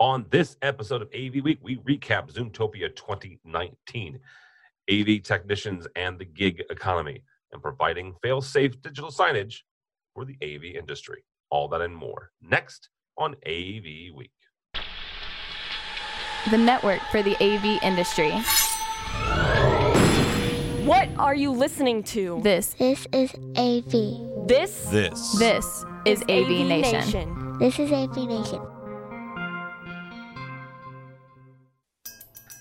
On this episode of AV Week, we recap Zoomtopia 2019, AV technicians and the gig economy, and providing fail-safe digital signage for the AV industry. All that and more, next on AV Week. The network for the AV industry. What are you listening to? This is AV. This is AV Nation. This is AV Nation.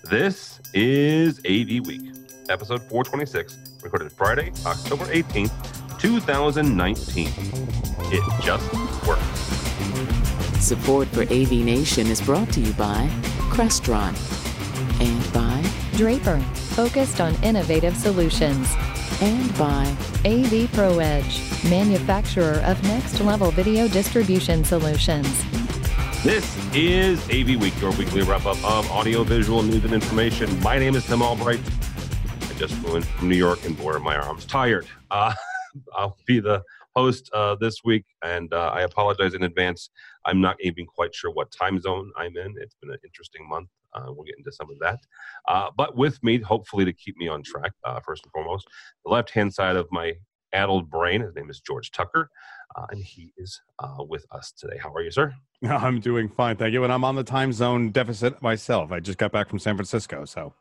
This is AV Week, episode 426, recorded Friday, October 18th, 2019. It just works. Support for AV Nation is brought to you by Crestron and by Draper, focused on innovative solutions, and by AV Pro Edge, manufacturer of next-level video distribution solutions. This is AV Week, your weekly wrap-up of audiovisual news and information. My name is Tim Albright. I just flew in from New York and boy, my arm's tired. I'll be the host this week, and I apologize in advance. I'm not even quite sure what time zone I'm in. It's been an interesting month. We'll get into some of that. But with me, hopefully to keep me on track, first and foremost, the left-hand side of my addled brain, his name is George Tucker, and he is with us today. How are you, sir? I'm doing fine, thank you. And I'm on the time zone deficit myself. I just got back from San Francisco, so.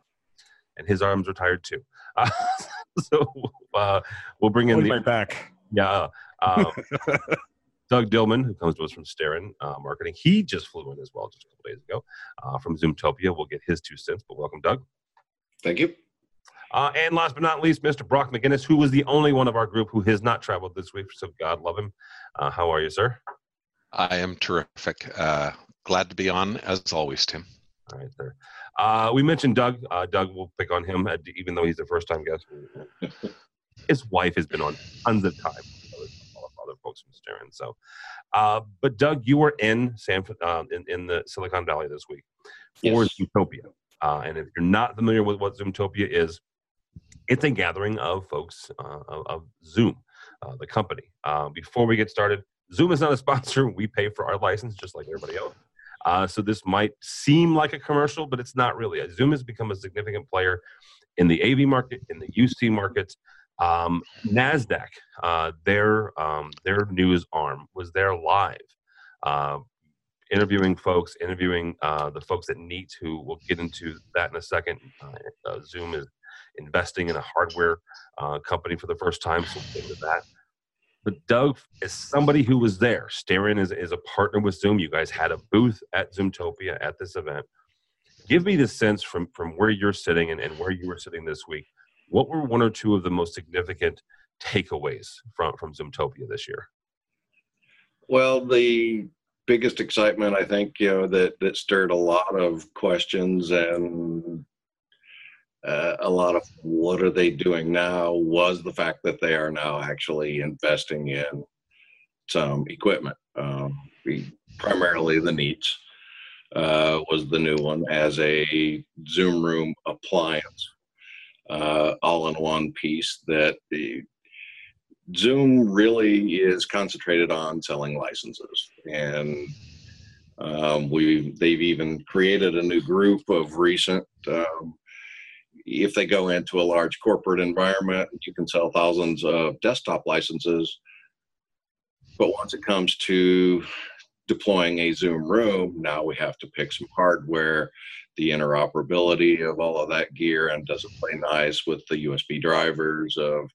And his arms are tired too. So we'll bring in right back. Yeah. Doug Dillman, who comes to us from Starin Marketing. He just flew in as well just a couple days ago from Zoomtopia. We'll get his 2 cents, but welcome, Doug. Thank you. And last but not least, Mr. Brock McGinnis, who was the only one of our group who has not traveled this week, so God love him. How are you, sir? I am terrific. Glad to be on, as always, Tim. All right, sir. We mentioned Doug. Doug, we'll pick on him, even though he's the first-time guest. His wife has been on tons of time. Other folks from Starin. So, but Doug, you were in the Silicon Valley this week for Zoomtopia. And if you're not familiar with what Zoomtopia is, it's a gathering of folks of Zoom, the company. Before we get started, Zoom is not a sponsor. We pay for our license just like everybody else. So this might seem like a commercial, but it's not really. Zoom has become a significant player in the AV market, in the UC markets. NASDAQ, their news arm was there live, interviewing the folks at NEAT, who we'll get into that in a second. Zoom is investing in a hardware company for the first time, so we'll get into that. But Doug, as somebody who was there, Starin is a partner with Zoom. You guys had a booth at Zoomtopia at this event. Give me the sense from where you're sitting and where you were sitting this week. What were one or two of the most significant takeaways from Zoomtopia this year? Well, the biggest excitement, I think, that stirred a lot of questions and a lot of what are they doing now, was the fact that they are now actually investing in some equipment, primarily the NEATs was the new one as a Zoom Room appliance. All-in-one piece that Zoom really is concentrated on selling licenses, and they've even created a new group of recent. If they go into a large corporate environment, you can sell thousands of desktop licenses, but once it comes to deploying a Zoom Room, now we have to pick some hardware, the interoperability of all of that gear, and does it play nice with the USB drivers of,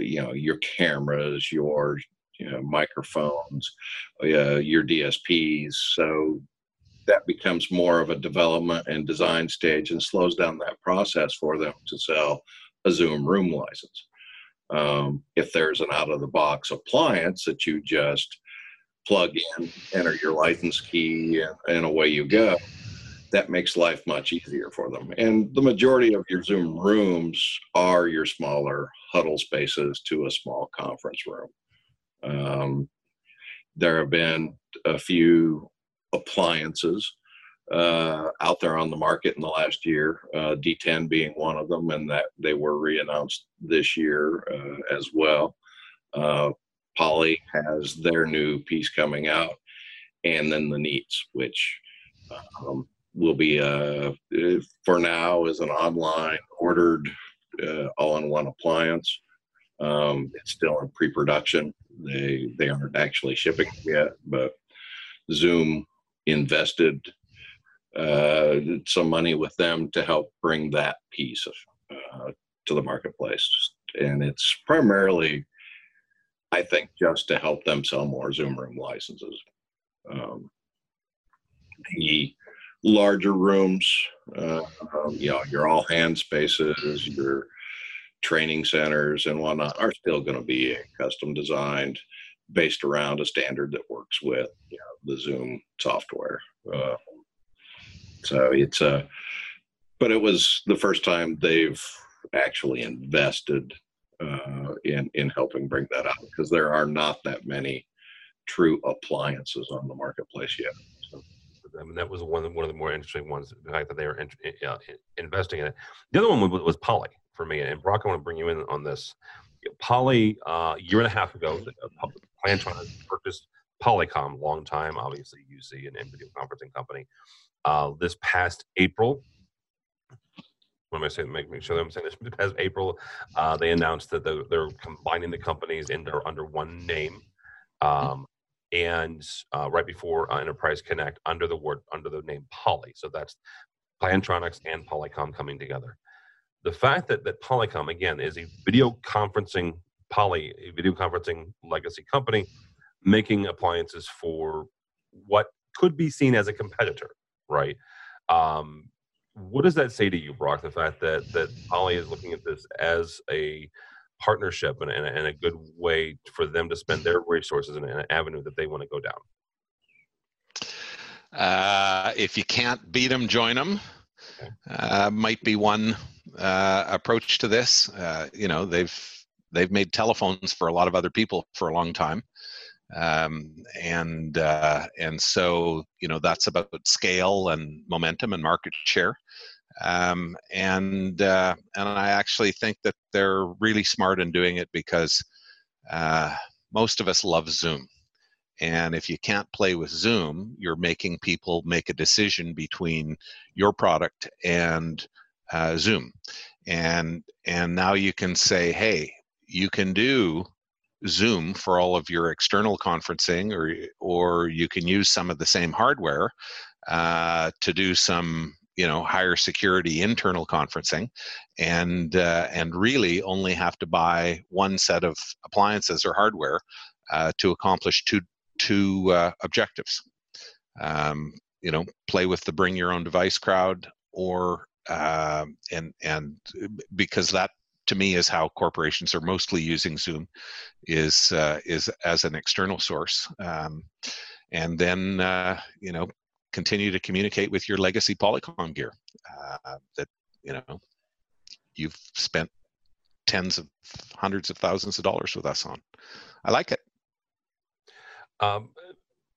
your cameras, your microphones, your DSPs. So that becomes more of a development and design stage and slows down that process for them to sell a Zoom Room license. If there's an out-of-the-box appliance that you just plug in, enter your license key, and away you go, that makes life much easier for them. And the majority of your Zoom rooms are your smaller huddle spaces to a small conference room. There have been a few appliances out there on the market in the last year, DTEN being one of them, and that they were re-announced this year as well. Poly has their new piece coming out, and then the NEATs, which will be, for now, is an online ordered all-in-one appliance. It's still in pre-production. They aren't actually shipping yet, but Zoom invested some money with them to help bring that piece to the marketplace. And it's primarily, I think, just to help them sell more Zoom Room licenses. The larger rooms, you know, your all hand spaces, your training centers and whatnot are still going to be custom designed based around a standard that works with, you know, the Zoom software. So it's a, but it was the first time they've actually invested in helping bring that out, because there are not that many true appliances on the marketplace yet. So. I mean, that was one of the more interesting ones, the fact that they were investing in it. The other one was Poly for me, and Brock, I want to bring you in on this. Poly, a year and a half ago, Plantronics purchased Polycom, long time, obviously, UC and video conferencing company. This past April, what am I saying? Make sure that I'm saying this. This past April, they announced that they're combining the companies and they're under one name. And right before Enterprise Connect, under the name Poly. So that's Plantronics and Polycom coming together. The fact that Polycom, again, is a video conferencing a video conferencing legacy company, making appliances for what could be seen as a competitor, right? What does that say to you, Brock, the fact that Poly is looking at this as a partnership and a good way for them to spend their resources in an avenue that they want to go down? If you can't beat them, join them. Okay. Might be one approach to this. You know, they've made telephones for a lot of other people for a long time, and so, you know, that's about scale and momentum and market share. And I actually think that they're really smart in doing it, because most of us love Zoom. And if you can't play with Zoom, you're making people make a decision between your product and Zoom. And now you can say, hey, you can do Zoom for all of your external conferencing, or you can use some of the same hardware to do some, you know, higher security internal conferencing, and really only have to buy one set of appliances or hardware to accomplish two objectives. You know, play with the bring your own device crowd, or and because that to me is how corporations are mostly using Zoom, is as an external source, and then you know, continue to communicate with your legacy Polycom gear that, you know, you've spent tens of hundreds of thousands of dollars with us on. I like it.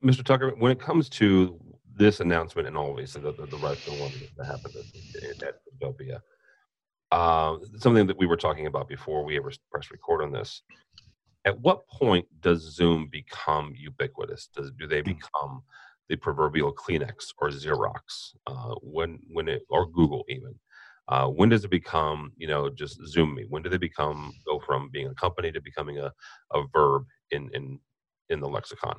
Mr. Tucker, when it comes to this announcement and obviously the rest of the one that happened at Zoomtopia, something that we were talking about before we ever press record on this, at what point does Zoom become ubiquitous? Do they become the proverbial Kleenex or Xerox, or Google even? When does it become, you know, just Zoom me? When do they go from being a company to becoming a verb in the lexicon?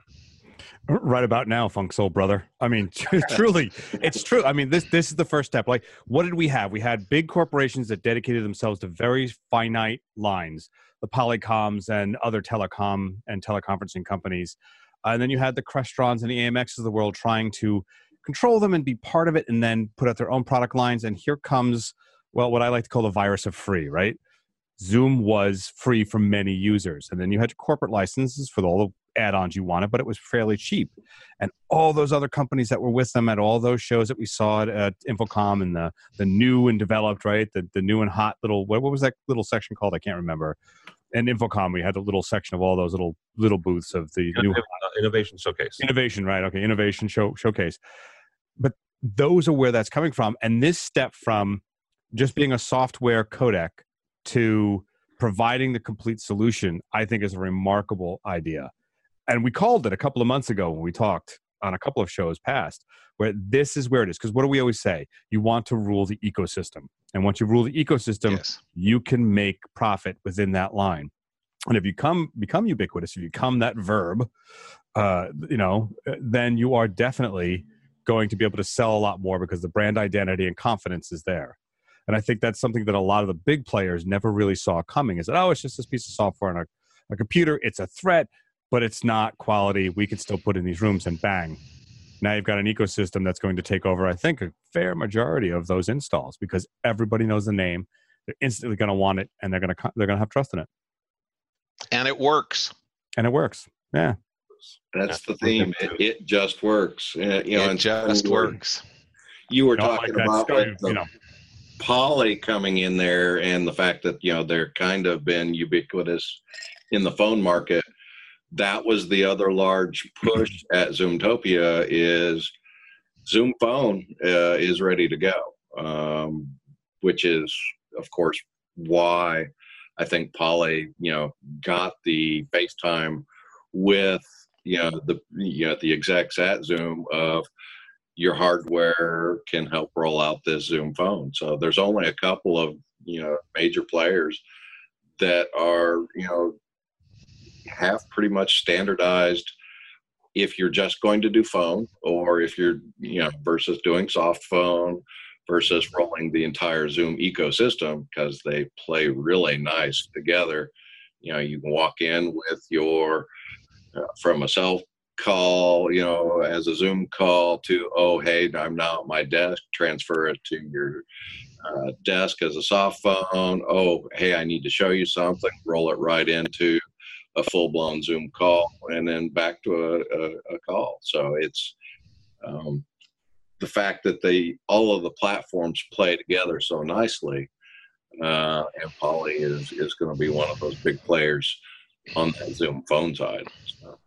Right about now, Funk Soul Brother. I mean, truly, it's true. I mean, this is the first step. Like, what did we have? We had big corporations that dedicated themselves to very finite lines, the Polycoms and other telecom and teleconferencing companies. And then you had the Crestrons and the AMXs of the world trying to control them and be part of it, and then put out their own product lines. And here comes, well, what I like to call the virus of free, right? Zoom was free for many users. And then you had corporate licenses for all the add-ons you wanted, but it was fairly cheap. And all those other companies that were with them at all those shows that we saw at Infocom, and the new and developed, right? The new and hot little, what was that little section called? I can't remember. And Infocom, we had a little section of all those little booths of the new innovation showcase. Innovation, right? Okay, innovation showcase. But those are where that's coming from. And this step from just being a software codec to providing the complete solution, I think, is a remarkable idea. And we called it a couple of months ago when we talked on a couple of shows past, where this is where it is. Because what do we always say? You want to rule the ecosystem. And once you rule the ecosystem, yes, you can make profit within that line. And if you become ubiquitous, if you become that verb, then you are definitely going to be able to sell a lot more because the brand identity and confidence is there. And I think that's something that a lot of the big players never really saw coming, is that, oh, it's just this piece of software on a computer. It's a threat, but it's not quality. We can still put in these rooms, and bang. Now you've got an ecosystem that's going to take over, I think, a fair majority of those installs because everybody knows the name. They're instantly going to want it, and they're going to have trust in it. And it works. Yeah. That's the theme. It just works. It just works. You were talking about Poly coming in there, and the fact that they're kind of been ubiquitous in the phone market. That was the other large push at Zoomtopia, is Zoom Phone is ready to go, which is, of course, why I think Poly, got the FaceTime with the execs at Zoom of, your hardware can help roll out this Zoom Phone. So there's only a couple of major players that are have pretty much standardized, if you're just going to do phone, or if you're versus doing soft phone versus rolling the entire Zoom ecosystem, because they play really nice together. You can walk in with your from a cell call, as a Zoom call to, oh, hey, I'm now at my desk, transfer it to your desk as a soft phone. Oh, hey, I need to show you something, roll it right into a full-blown Zoom call, and then back to a call. So it's the fact that all of the platforms play together so nicely, and Poly is going to be one of those big players on that Zoom Phone side. So.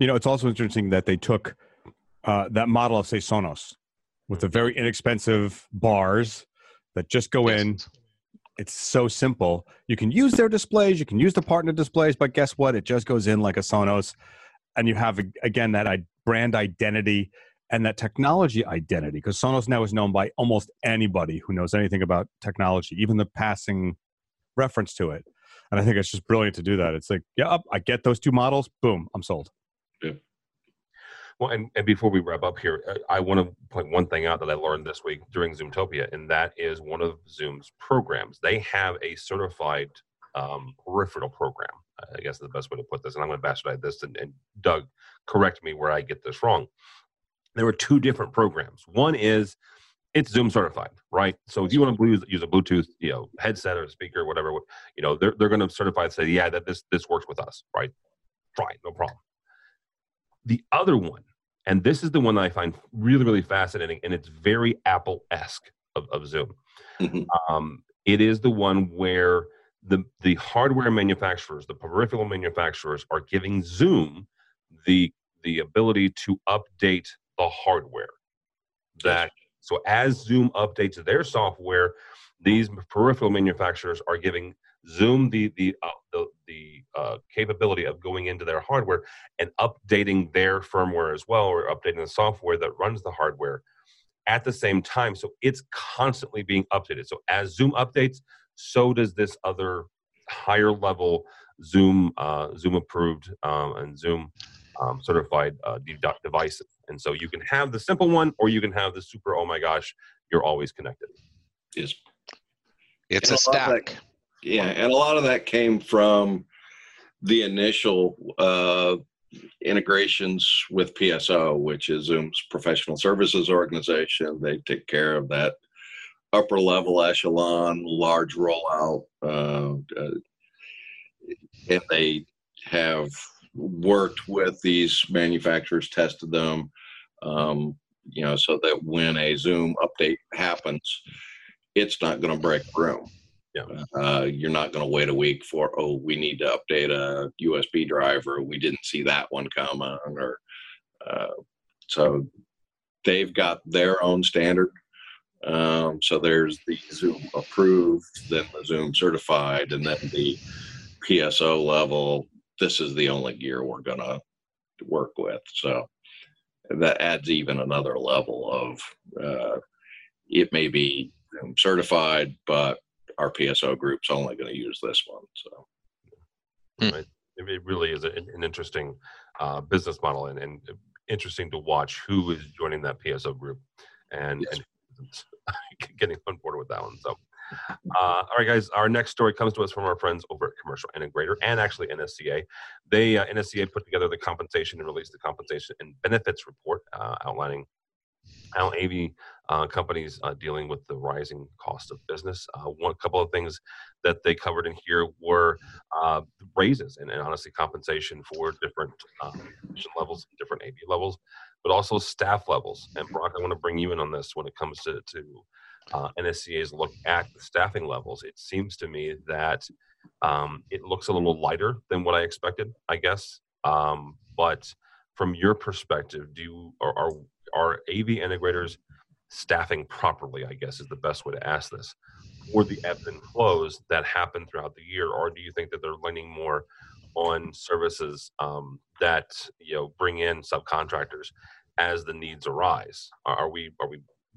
It's also interesting that they took that model of, say, Sonos, with the very inexpensive bars that just go in. It's so simple. You can use their displays. You can use the partner displays. But guess what? It just goes in like a Sonos. And you have, again, that brand identity and that technology identity. Because Sonos now is known by almost anybody who knows anything about technology, even the passing reference to it. And I think it's just brilliant to do that. It's like, yeah, I get those two models. Boom, I'm sold. Yeah. Well, and before we wrap up here, I want to point one thing out that I learned this week during Zoomtopia, and that is one of Zoom's programs. They have a certified peripheral program, I guess is the best way to put this. And I'm going to bastardize this, and Doug, correct me where I get this wrong. There were two different programs. One is, it's Zoom certified, right? So if you want to use a Bluetooth, headset or speaker or whatever, they're going to certify and say, yeah, that this works with us, right? Fine, no problem. The other one, and this is the one that I find really, really fascinating, and it's very Apple-esque of Zoom. It is the one where the hardware manufacturers, the peripheral manufacturers, are giving Zoom the ability to update the hardware. So as Zoom updates their software, these peripheral manufacturers are giving Zoom the capability of going into their hardware and updating their firmware as well, or updating the software that runs the hardware at the same time. So it's constantly being updated. So as Zoom updates, so does this other higher level Zoom approved and Zoom certified devices. And so you can have the simple one, or you can have the super, oh my gosh, you're always connected. Yes. It's a stack. Yeah, and a lot of that came from the initial integrations with PSO, which is Zoom's professional services organization. They take care of that upper level echelon, large rollout, and they have worked with these manufacturers, tested them, so that when a Zoom update happens, it's not going to break the room. Yeah. You're not going to wait a week for, oh, we need to update a USB drive, or we didn't see that one come on, or so they've got their own standard. So there's the Zoom approved, then the Zoom certified, and then the PSO level. This is the only gear we're going to work with. So that adds even another level of it may be certified, but our PSO group's only going to use this one. So it really is an interesting business model, and interesting to watch who is joining that PSO group and getting on board with that one. So, all right, guys, our next story comes to us from our friends over at Commercial Integrator and actually NSCA. They, NSCA put together the compensation and released the compensation and benefits report outlining how AV companies are dealing with the rising cost of business. One couple of things that they covered in here were raises and honestly compensation for different levels, different AV levels, but also staff levels. And Brock, I want to bring you in on this when it comes to NSCA's look at the staffing levels. It seems to me that it looks a little lighter than what I expected, I guess. But from your perspective, are AV integrators staffing properly, I guess is the best way to ask this, for the ebbs and flows that happen throughout the year? Or do you think that they're leaning more on services that bring in subcontractors as the needs arise? Are we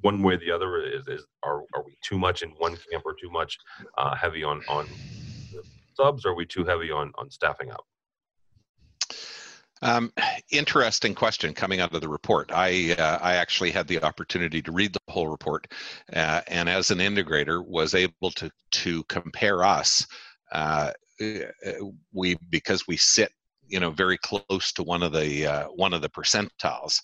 one way or the other? Are we too much in one camp, or too much heavy on subs, or are we too heavy on staffing up? Interesting question coming out of the report. I actually had the opportunity to read the whole report, and as an integrator was able to compare us. Because we sit very close to one of the percentiles,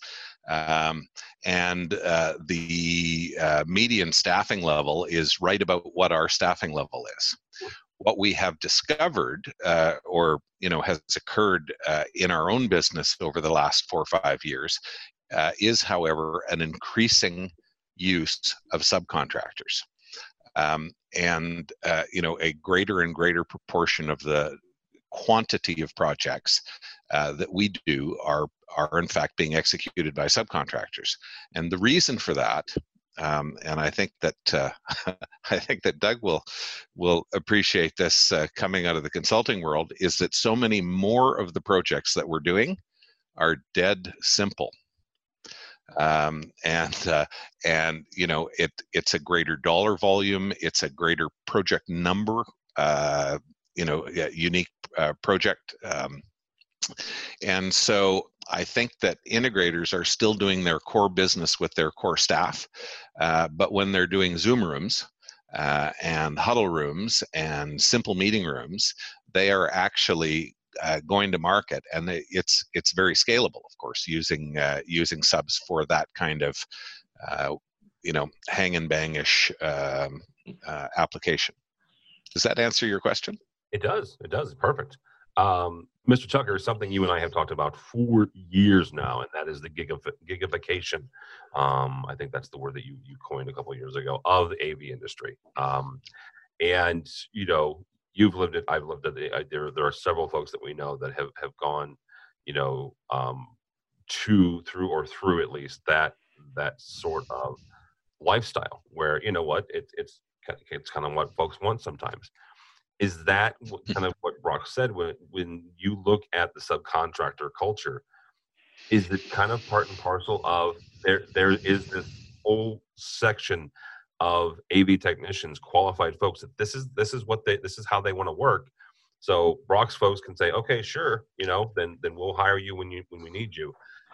and the median staffing level is right about what our staffing level is. What we have discovered or has occurred in our own business over the last 4 or 5 years is, however, an increasing use of subcontractors. And a greater and greater proportion of the quantity of projects that we do are in fact being executed by subcontractors. And the reason for that, and I think that Doug will appreciate this coming out of the consulting world, is that so many more of the projects that we're doing are dead simple. And it's a greater dollar volume. It's a greater project number, unique project. And so I think that integrators are still doing their core business with their core staff. But when they're doing Zoom rooms and huddle rooms and simple meeting rooms, they are actually going to market, and it's very scalable, of course, using subs for that kind of hang and bang-ish application. Does that answer your question? It does. Perfect. Mr. Tucker, something you and I have talked about for years now, and that is the gigification. I think that's the word that you coined a couple of years ago, of the AV industry. You've lived it. I've lived it. There are several folks that we know that have gone, through at least that sort of lifestyle where, it's kind of what folks want sometimes. Is that kind of what Brock said when you look at the subcontractor culture? Is it kind of part and parcel of there is this whole section of AV technicians, qualified folks, that this is how they want to work. So Brock's folks can say, okay, sure, then we'll hire you when we need you.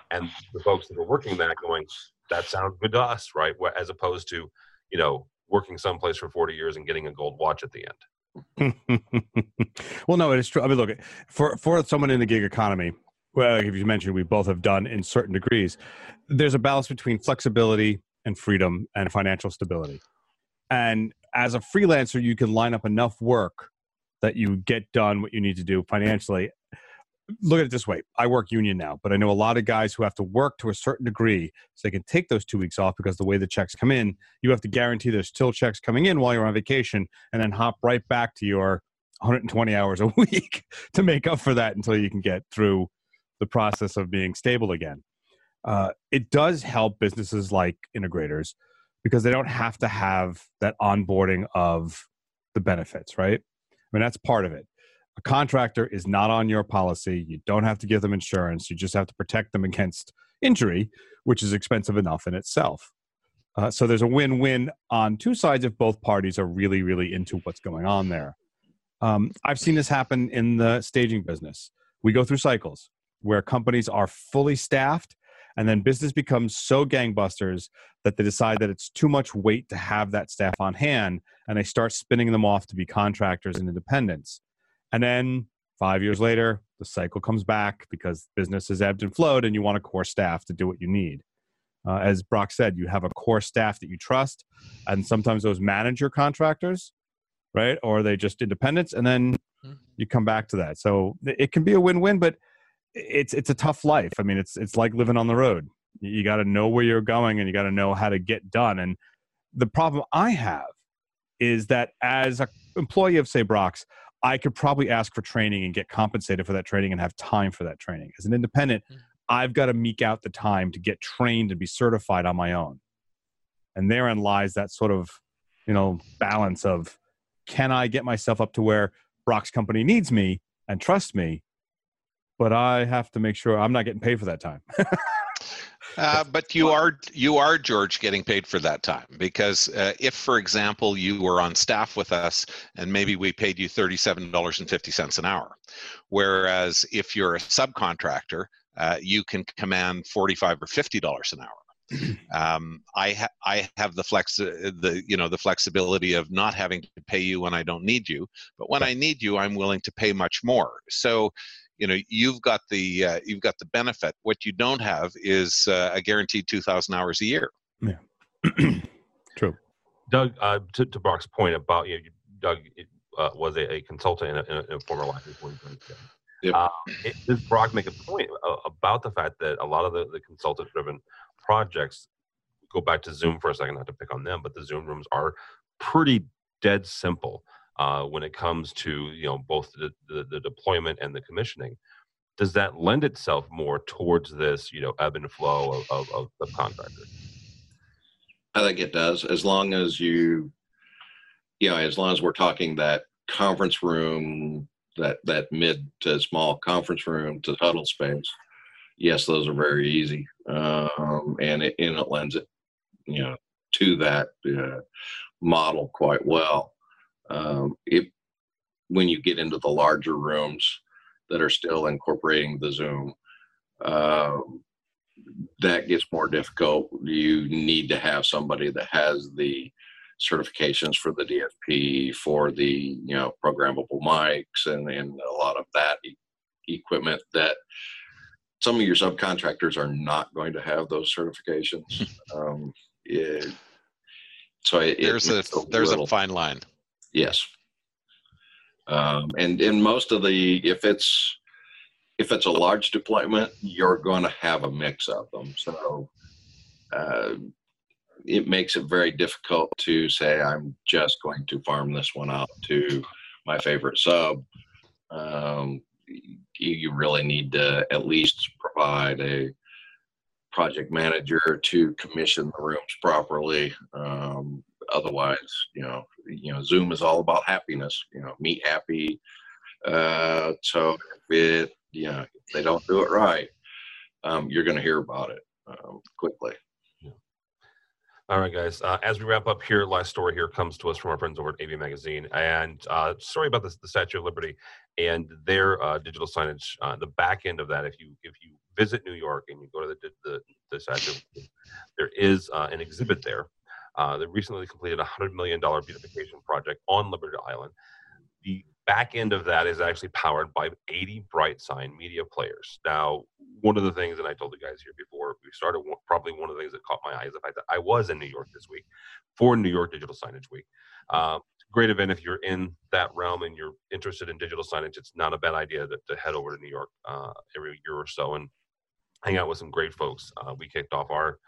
And the folks that are working that going, that sounds good to us, right? As opposed to, working someplace for 40 years and getting a gold watch at the end. Well, no, it is true. I mean, look, for someone in the gig economy, well, like you mentioned, we both have done in certain degrees, there's a balance between flexibility and freedom and financial stability. And as a freelancer, you can line up enough work that you get done what you need to do financially. Look at it this way. I work union now, but I know a lot of guys who have to work to a certain degree so they can take those 2 weeks off, because the way the checks come in, you have to guarantee there's still checks coming in while you're on vacation, and then hop right back to your 120 hours a week to make up for that until you can get through the process of being stable again. It does help businesses like integrators because they don't have to have that onboarding of the benefits, right? I mean, that's part of it. A contractor is not on your policy. You don't have to give them insurance. You just have to protect them against injury, which is expensive enough in itself. So there's a win-win on two sides if both parties are really, really into what's going on there. I've seen this happen in the staging business. We go through cycles where companies are fully staffed and then business becomes so gangbusters that they decide that it's too much weight to have that staff on hand, and they start spinning them off to be contractors and independents. And then 5 years later, the cycle comes back because business has ebbed and flowed and you want a core staff to do what you need. As Brock said, you have a core staff that you trust, and sometimes those manager contractors, right? Or are they just independents? And then you come back to that. So it can be a win-win, but it's a tough life. I mean, it's like living on the road. You got to know where you're going and you got to know how to get done. And the problem I have is that as an employee of, say, Brock's, I could probably ask for training and get compensated for that training and have time for that training. As an independent, I've got to meke out the time to get trained and be certified on my own. And therein lies that sort of, you know, balance of, can I get myself up to where Brock's company needs me and trust me, but I have to make sure I'm not getting paid for that time. But you are, George, getting paid for that time, because if, for example, you were on staff with us and maybe we paid you $37.50 an hour, whereas if you're a subcontractor, you can command $45 or $50 an hour. I have the flexibility of not having to pay you when I don't need you, but when I need you, I'm willing to pay much more. So, you know, you've got the benefit. What you don't have is a guaranteed 2,000 hours a year. Yeah, true. Doug, to Brock's point about, you know, Doug was a consultant in a former life. Yep. Does Brock make a point about the fact that a lot of the consultant-driven projects, go back to Zoom for a second, not to pick on them, but the Zoom rooms are pretty dead simple when it comes to, you know, both the deployment and the commissioning. Does that lend itself more towards this, you know, ebb and flow of contractors? I think it does, as long as as long as we're talking that conference room, that mid to small conference room to huddle space. Yes, those are very easy, and it lends it, you know, to that model quite well. When you get into the larger rooms that are still incorporating the Zoom, that gets more difficult. You need to have somebody that has the certifications for the DFP, for the, you know, programmable mics and a lot of that equipment that some of your subcontractors are not going to have those certifications. There's a fine line. Yes. And in most of the, if it's a large deployment, you're going to have a mix of them. So, it makes it very difficult to say, I'm just going to farm this one out to my favorite sub. You really need to at least provide a project manager to commission the rooms properly. Otherwise, you know, Zoom is all about happiness, you know, meet happy. So if they don't do it right, you're going to hear about it quickly. All right, guys. As we wrap up here, last story here comes to us from our friends over at AV Magazine. And story about the Statue of Liberty and their digital signage, the back end of that. If you visit New York and you go to the Statue of Liberty, there is an exhibit there. They recently completed a $100 million beautification project on Liberty Island. The back end of that is actually powered by 80 BrightSign media players. Now, one of the things, and I told you guys here before we started, probably one of the things that caught my eye is the fact that I was in New York this week for New York Digital Signage Week. Great event if you're in that realm and you're interested in digital signage. It's not a bad idea to head over to New York every year or so and hang out with some great folks. We kicked off our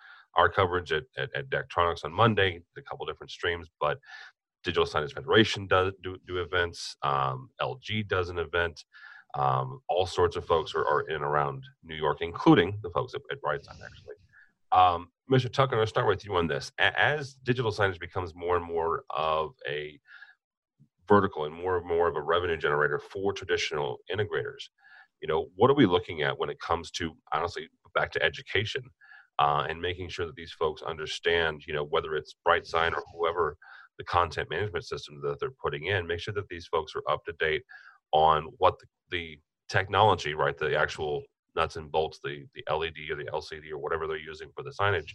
coverage at Daktronics on Monday, a couple different streams, but Digital Signage Federation does events. LG does an event. All sorts of folks are in and around New York, including the folks at BrightSign, actually. Mr. Tucker, I'm going to start with you on this. As digital signage becomes more and more of a vertical and more of a revenue generator for traditional integrators, you know, what are we looking at when it comes to, honestly, back to education and making sure that these folks understand, you know, whether it's BrightSign or whoever the content management system that they're putting in, make sure that these folks are up to date on what the technology, right, the actual nuts and bolts, the LED or the LCD or whatever they're using for the signage,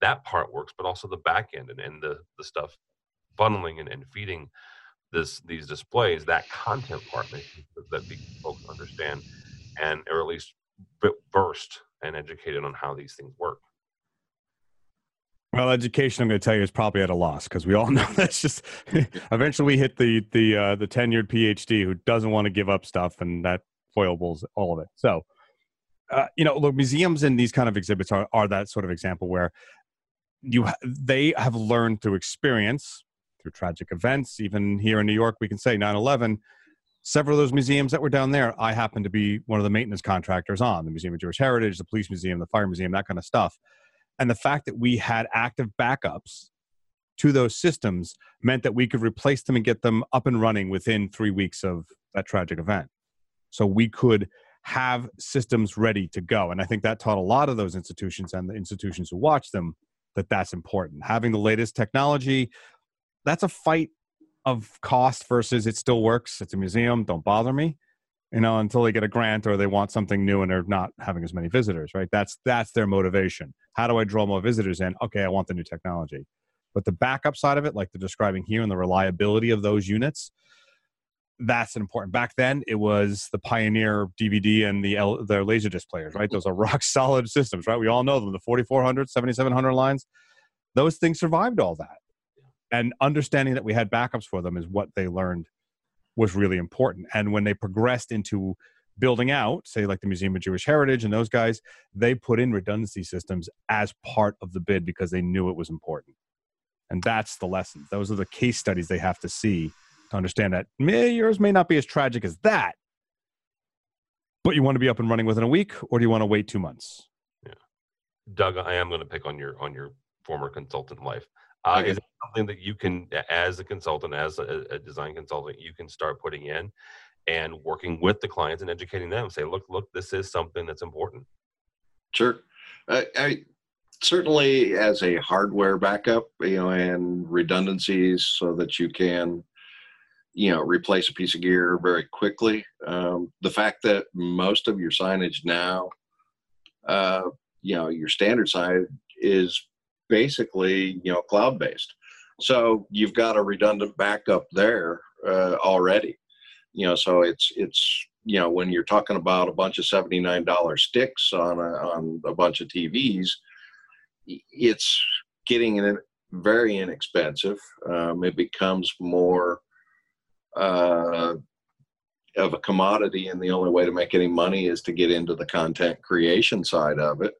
that part works, but also the back end and the stuff funneling and feeding these displays, that content part, that folks understand and or at least versed and educated on how these things work. Well, education, I'm going to tell you, is probably at a loss, because we all know that's just eventually we hit the tenured PhD who doesn't want to give up stuff, and that foibles all of it. So, you know, look, museums and these kind of exhibits are that sort of example where they have learned through experience, through tragic events. Even here in New York, we can say 9/11. Several of those museums that were down there, I happen to be one of the maintenance contractors on, the Museum of Jewish Heritage, the Police Museum, the Fire Museum, that kind of stuff. And the fact that we had active backups to those systems meant that we could replace them and get them up and running within 3 weeks of that tragic event. So we could have systems ready to go. And I think that taught a lot of those institutions and the institutions who watch them that that's important. Having the latest technology, that's a fight of cost versus it still works. It's a museum, don't bother me, you know, until they get a grant or they want something new and they're not having as many visitors, right? That's their motivation. How do I draw more visitors in? Okay, I want the new technology. But the backup side of it, like they're describing here, and the reliability of those units, that's important. Back then, it was the Pioneer DVD and their Laserdisc players, right? Those are rock solid systems, right? We all know them, the 4400, 7700 lines. Those things survived all that. And understanding that we had backups for them is what they learned was really important. And when they progressed into building out, say like the Museum of Jewish Heritage and those guys, they put in redundancy systems as part of the bid because they knew it was important. And that's the lesson. Those are the case studies they have to see to understand that yours may not be as tragic as that, but you want to be up and running within a week, or do you want to wait 2 months? Yeah. Doug, I am going to pick on your former consultant life. Is it something that you can, as a consultant, as a design consultant, you can start putting in and working with the clients and educating them? Say, look, this is something that's important. Sure. I certainly, as a hardware backup, you know, and redundancies so that you can, you know, replace a piece of gear very quickly. The fact that most of your signage now, you know, your standard sign is basically, you know, cloud-based. So you've got a redundant backup there already. You know, so it's, you know, when you're talking about a bunch of $79 sticks on a bunch of TVs, it's getting very inexpensive. It becomes more of a commodity, and the only way to make any money is to get into the content creation side of it.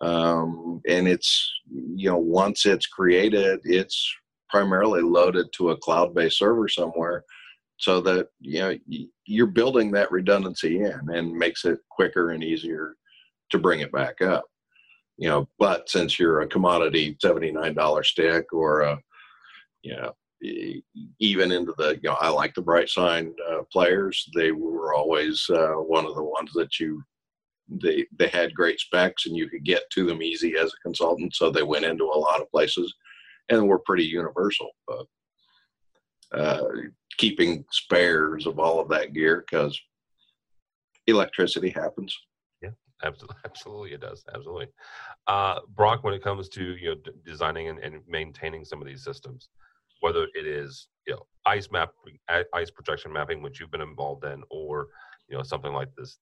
And it's, you know, once it's created, it's primarily loaded to a cloud-based server somewhere, so that, you know, you're building that redundancy in and makes it quicker and easier to bring it back up. You know, but since you're a commodity $79 stick, or a, you know, even into the, you know, I like the BrightSign players. They were always one of the ones that they had great specs and you could get to them easy as a consultant. So they went into a lot of places and were pretty universal, but keeping spares of all of that gear, because electricity happens. Yeah, absolutely. It does. Absolutely. Brock, when it comes to, you know, designing and maintaining some of these systems, whether it is, you know, ice projection mapping, which you've been involved in, or, you know, something like this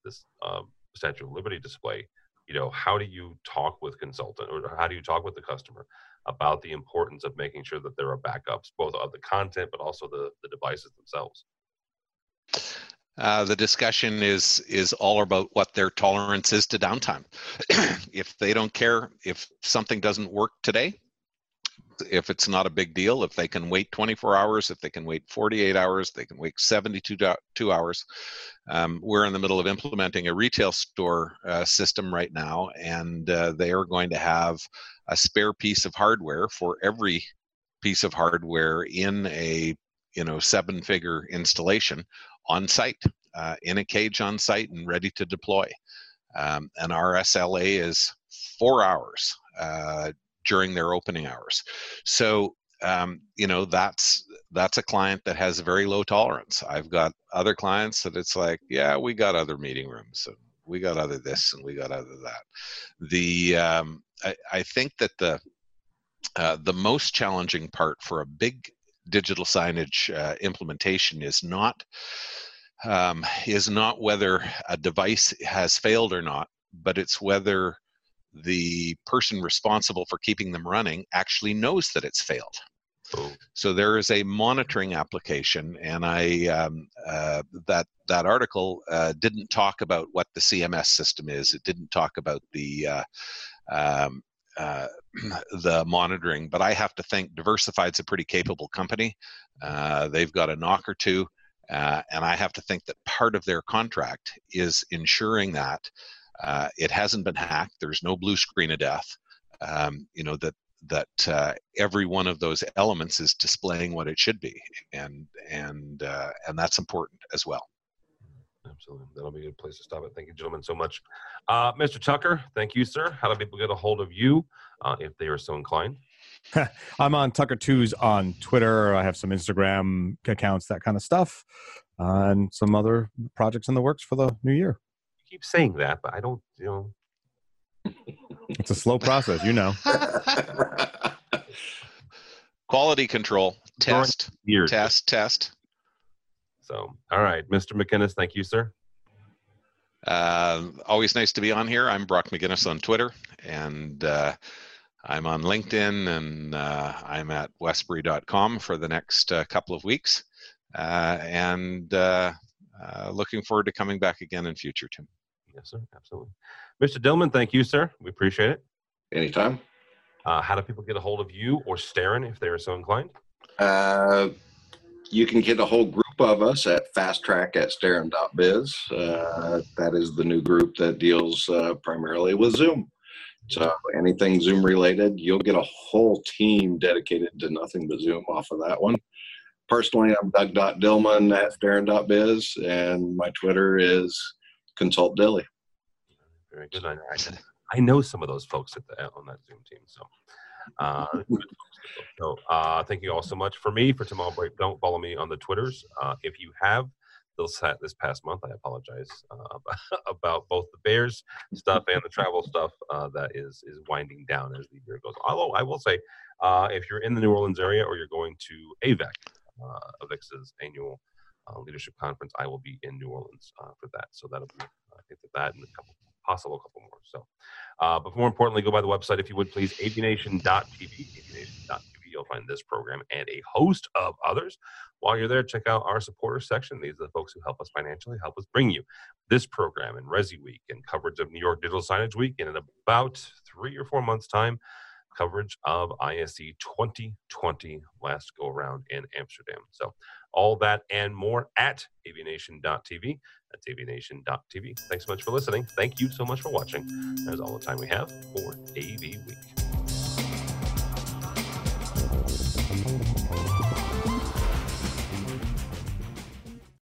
Statue of Liberty display, you know, how do you talk with consultant, or how do you talk with the customer about the importance of making sure that there are backups, both of the content, but also the devices themselves? The discussion is all about what their tolerance is to downtime. If they don't care, if something doesn't work today, if it's not a big deal, if they can wait 24 hours, if they can wait 48 hours, they can wait 72 hours. We're in the middle of implementing a retail store system right now, and they are going to have a spare piece of hardware for every piece of hardware in a, you know, 7-figure installation on site. in a cage on site and ready to deploy. And our SLA is 4 hours during their opening hours. So, you know, that's a client that has very low tolerance. I've got other clients that it's like, yeah, we got other meeting rooms, and we got other this, and we got other that. The I think that the most challenging part for a big digital signage implementation is not whether a device has failed or not, but it's whether the person responsible for keeping them running actually knows that it's failed. Oh. So there is a monitoring application, and I that article didn't talk about what the CMS system is. It didn't talk about the monitoring, but I have to think Diversified's a pretty capable company. They've got a knock or two, and I have to think that part of their contract is ensuring that it hasn't been hacked. There's no blue screen of death. You know, that every one of those elements is displaying what it should be, and that's important as well. Absolutely. That'll be a good place to stop it. Thank you, gentlemen, so much. Mr. Tucker, thank you, sir. How do people get a hold of you if they are so inclined? I'm on Tucker2s on Twitter. I have some Instagram accounts, that kind of stuff, and some other projects in the works for the new year. You keep saying that, but I don't, you know. It's a slow process, you know. Quality control. Test, test, test. So, all right, Mr. McGinnis, thank you, sir. Always nice to be on here. I'm Brock McGinnis on Twitter, and I'm on LinkedIn, and I'm at westbury.com for the next couple of weeks, and looking forward to coming back again in future, Tim. Yes, sir, absolutely. Mr. Dillman, thank you, sir. We appreciate it. Anytime. How do people get a hold of you or Starin if they are so inclined? You can get a whole group of us at fasttrack@starin.biz. That is the new group that deals primarily with Zoom. So anything Zoom related, you'll get a whole team dedicated to nothing but Zoom off of that one. Personally, I'm Doug.Dillman@starin.biz, and my Twitter is ConsultDilly. Very good. I know some of those folks on that Zoom team, so. Thank you all so much. For me, for Tim Albright, don't follow me on the Twitters. If you have, this past month, I apologize about both the Bears stuff and the travel stuff that is winding down as the year goes. Although I will say, if you're in the New Orleans area or you're going to AVEC, AVEC's annual leadership conference, I will be in New Orleans for that. So that'll be, I think that and a couple possible more. So, but more importantly, go by the website if you would, please, AVNation.tv. AVNation.tv. You'll find this program and a host of others. While you're there, check out our supporter section. These are the folks who help us financially, help us bring you this program and Resi Week and coverage of New York Digital Signage Week, and in about 3 or 4 months' time, coverage of ISE 2020 last go around in Amsterdam. So all that and more at avnation.tv. That's avnation.tv. Thanks so much for listening. Thank you so much for watching. That is all the time we have for AV Week.